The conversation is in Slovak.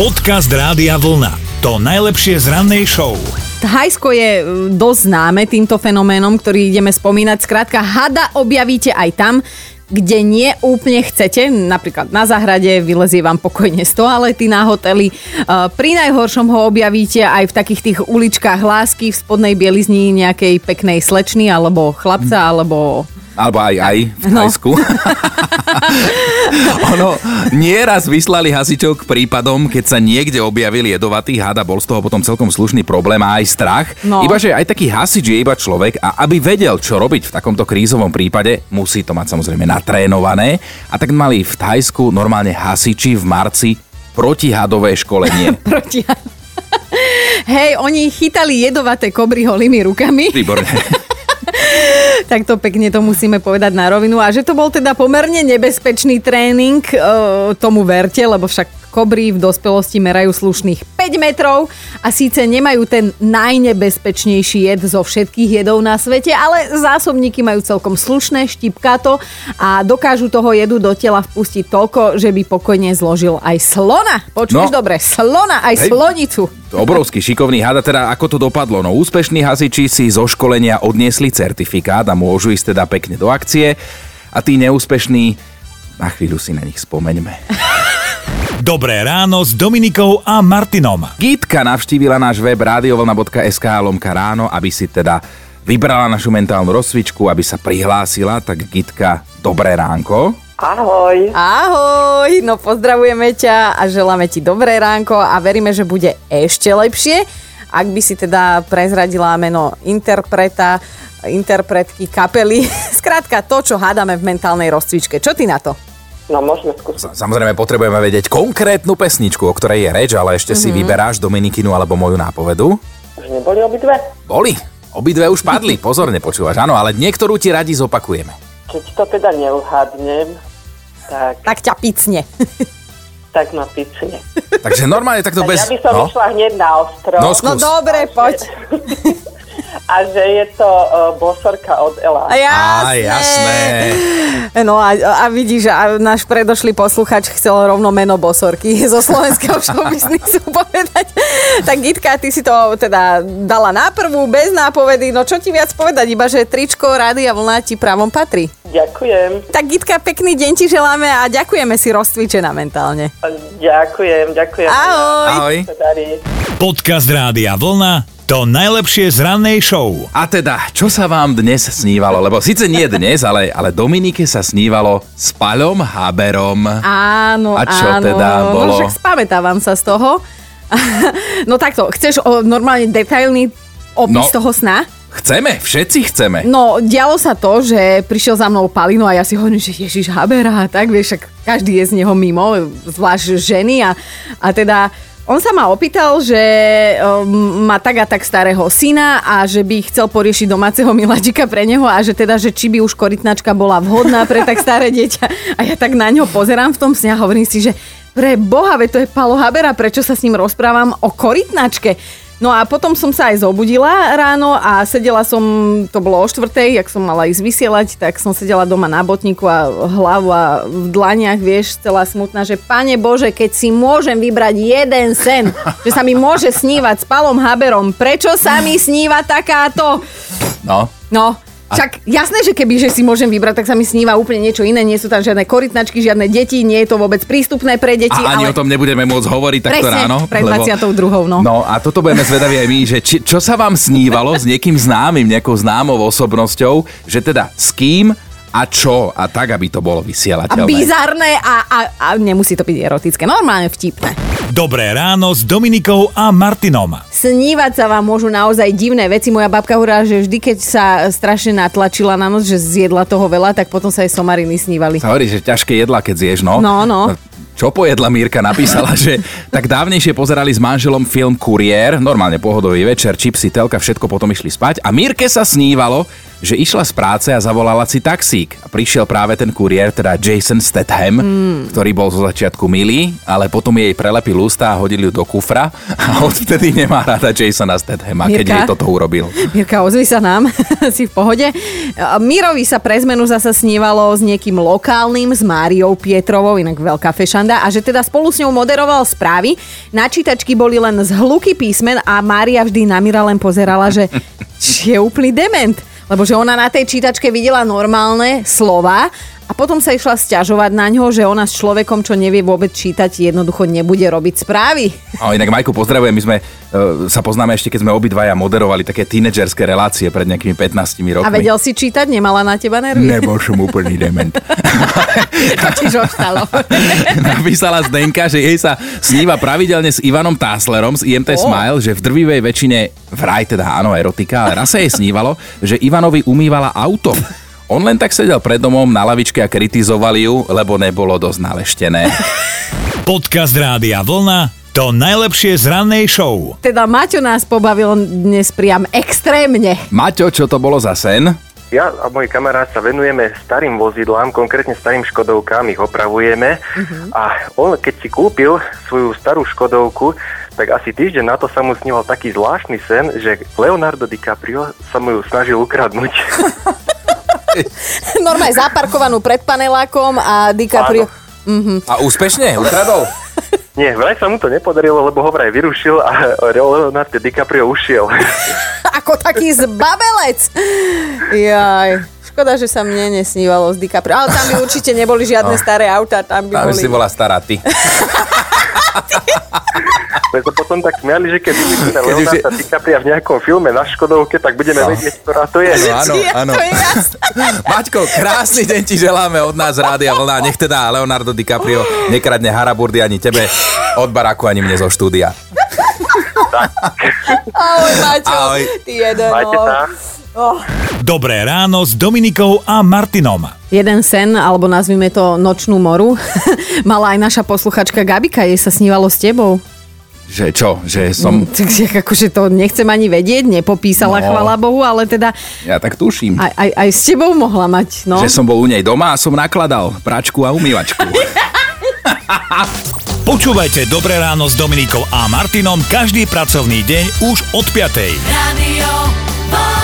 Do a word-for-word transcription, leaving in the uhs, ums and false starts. Podcast Rádia Vlna. To najlepšie z rannej show. Thajsko je dosť známe týmto fenoménom, ktorý ideme spomínať. Skrátka, hada objavíte aj tam, kde nie úplne chcete, napríklad na záhrade, vylezie vám pokojne z toalety, na hoteli. Pri najhoršom ho objavíte aj v takých tých uličkách lásky, v spodnej bielizni nejakej peknej slečny, alebo chlapca, alebo... Alebo aj aj v Thajsku. No. Ono, nieraz vyslali hasičov k prípadom, keď sa niekde objavil jedovatý had a bol z toho potom celkom slušný problém a aj strach. No. Ibaže aj taký hasič je iba človek a aby vedel, čo robiť v takomto krízovom prípade, musí to mať samozrejme natrénované. A tak mali v Thajsku normálne hasiči v marci protihadové školenie. Protihad. Hej, oni chytali jedovaté kobry holými rukami. Výborné. Tak to pekne to musíme povedať na rovinu. A že to bol teda pomerne nebezpečný tréning, e, tomu verte, lebo však kobry v dospelosti merajú slušných päť metrov a síce nemajú ten najnebezpečnejší jed zo všetkých jedov na svete, ale zásobníky majú celkom slušné, štipkato a dokážu toho jedu do tela vpustiť toľko, že by pokojne zložil aj slona. Počuješ no. Dobre, slona, aj Hej. slonicu. Obrovský šikovný hada, teda ako to dopadlo? No úspešní hasiči si zo školenia odniesli certifikát a môžu ísť teda pekne do akcie a tí neúspešní, na chvíľu si na nich spomeňme. Dobré ráno s Dominikou a Martinom. Gitka navštívila náš web rádiovlna bodka es ká lomka ráno, aby si teda vybrala našu mentálnu rozcvičku, aby sa prihlásila, tak Gitka, dobré ránko. Ahoj. Ahoj, no pozdravujeme ťa a želáme ti dobré ránko a veríme, že bude ešte lepšie, ak by si teda prezradila meno interpreta, interpretky kapely. Skrátka to, čo hádame v mentálnej rozcvičke. Čo ty na to? No, môžeme skúsiť. Samozrejme, potrebujeme vedieť konkrétnu pesničku, o ktorej je reč, ale ešte mm-hmm. si vyberáš Dominikinu alebo moju nápovedu. Už neboli obidve? Boli. Obidve už padli. Pozorne počúvaš. Áno, ale niektorú ti radi zopakujeme. Keď to teda neuhádnem... Tak. tak ťa picne. Tak ma picne. Takže normálne takto tak bez... Ja by som no? išla hneď na ostro. No, no dobre, poď. A že je to uh, bosorka od el á. Jasné. Á, jasné. No a, a vidíš, a náš predošlý posluchač chcel rovno meno bosorky zo slovenského showbiznisu povedať. Tak Gitka, ty si to teda dala na prvú, bez nápovedy. No čo ti viac povedať, iba že tričko Rádia Vlna ti právom patrí. Ďakujem. Tak Gitka, pekný deň ti želáme a ďakujeme, si rozcvičená mentálne. Ďakujem, ďakujem. Ahoj. Ahoj. Podcast Rádia Vlna. To najlepšie z rannej show. A teda, čo sa vám dnes snívalo? Lebo síce nie dnes, ale, ale Dominike sa snívalo s Paľom Haberom. Áno, a čo áno. Teda bolo? No však spamätávam sa z toho. No takto, chceš o, normálne detailný opis no. toho sna? Chceme, všetci chceme. No, dialo sa to, že prišiel za mnou Palino a ja si hovorím, že Ježiš Habera, tak vieš, však každý je z neho mimo, zvlášť ženy a, a teda... On sa ma opýtal, že um, má tak a tak starého syna a že by chcel poriešiť domáceho miláčika pre neho a že teda, že či by už korytnačka bola vhodná pre tak staré dieťa. A ja tak na ňo pozerám v tom sne a hovorím si, že pre Boha, veď to je Paľo Habera, prečo sa s ním rozprávam o korytnačke? No a potom som sa aj zobudila ráno a sedela som, to bolo o štvrtej, jak som mala ísť vysielať, tak som sedela doma na botníku a hlavu a v dlaniach, vieš, celá smutná, že Pane Bože, keď si môžem vybrať jeden sen, že sa mi môže snívať s Paľom Haberom, prečo sa mi sníva takáto? No. No. Však jasné, že keby že si môžem vybrať, tak sa mi sníva úplne niečo iné, nie sú tam žiadne korytnačky, žiadne deti, nie je to vôbec prístupné pre deti. A ani ale... o tom nebudeme môcť hovoriť takto ráno. Presne, pred dvadsiatou druhou. No. no a toto budeme zvedaví aj my, že či, čo sa vám snívalo s niekým známym, nejakou známou osobnosťou, že teda s kým a čo a tak, aby to bolo vysielateľné. A bizarné a, a, a nemusí to byť erotické, normálne vtipné. Dobré ráno s Dominikou a Martinom. Snívať sa vám môžu naozaj divné veci. Moja babka hovorila, že vždy, keď sa strašne natlačila na noc, že zjedla toho veľa, tak potom sa jej somariny snívali. Sa hovorí, že ťažké jedla, keď zješ, no? No, no. Čo pojedla, Mírka napísala, že tak dávnejšie pozerali s manželom film Kurier, normálne pohodový večer, čipsy, telka, všetko, potom išli spať a Mírke sa snívalo, že išla z práce a zavolala si taxík. A prišiel práve ten kuriér, teda Jason Statham, mm. ktorý bol zo začiatku milý, ale potom jej prelepil ústa a hodil ju do kufra a odvtedy nemá rada Jasona Stathama, Mirka, keď jej toto urobil. Mirka, ozvi sa nám, si v pohode. Mirovi sa pre zmenu zasa snívalo s niekým lokálnym, s Máriou Pietrovou, inak veľká fešanda. sranda a že teda spolu s ňou moderoval správy. Na čítačky boli len zhluky písmen a Mária vždy na Mira len pozerala, že je úplný dement. Lebo že ona na tej čítačke videla normálne slova a potom sa išla sťažovať na ňo, že ona s človekom, čo nevie vôbec čítať, jednoducho nebude robiť správy. A inak Majku pozdravujem, my sme uh, sa poznáme ešte, keď sme obidvaja moderovali také tínedžerské relácie pred nejakými pätnástimi rokmi. A vedel si čítať? Nemala na teba nervy? Nebol som úplný dement. To čiž ostalo. Napísala Zdenka, že jej sa sníva pravidelne s Ivanom Taslerom z I M T Smile, oh. že v drvivej väčšine vraj teda áno, erotika, ale raz sa jej snívalo, že Ivan Ivanovi umývala auto. On len tak sedel pred domom na lavičke a kritizovali ju, lebo nebolo dosť naleštené. Podcast Rádia Vlna, to najlepšie z rannej show. Teda Maťo nás pobavil dnes priam extrémne. Maťo, čo to bolo za sen? Ja a môj kamarát sa venujeme starým vozidlám, konkrétne starým Škodovkám, ich opravujeme. Uh-huh. A on, keď si kúpil svoju starú Škodovku, tak asi týždeň na to sa mu sníval taký zvláštny sen, že Leonardo DiCaprio sa mu ju snažil ukradnúť. Normálne zaparkovanú pred panelákom a DiCaprio... Uh-huh. A úspešne ukradol? Nie, vraj sa mu to nepodarilo, lebo ho vraj vyrušil a Leonardo DiCaprio ušiel. Ako taký zbabelec. Jaj, škoda, že sa mne nesnívalo s DiCaprio. Ale tam by určite neboli žiadne no. staré autá. Tam by tam boli... si bola stará ty. My sa potom tak smiali, že keď vidíme Leonarda DiCapria v nejakom filme na Škodovke, tak budeme no. vedieť, ktorá to je. No, áno, áno. To je jasné. Maťko, krásny deň ti želáme od nás Rádia Vlna. Nech teda Leonardo DiCaprio nekradne haraburdy ani tebe od baraku, ani mne zo štúdia. Ahoj, Maťo. Ahoj. Ty jeden. Majte sa. Oh. Dobré ráno s Dominikou a Martinom. Jeden sen, alebo nazvime to nočnú moru, mala aj naša posluchačka Gabika, jej sa snívalo s tebou. Že čo? Že som... Tak akože to nechcem ani vedieť, nepopísala, no. chvala Bohu, ale teda... Ja tak tuším. Aj, aj, aj s tebou mohla mať, no. Že som bol u nej doma a som nakladal práčku a umývačku. Počúvajte Dobré ráno s Dominikou a Martinom každý pracovný deň už od piatej. Radio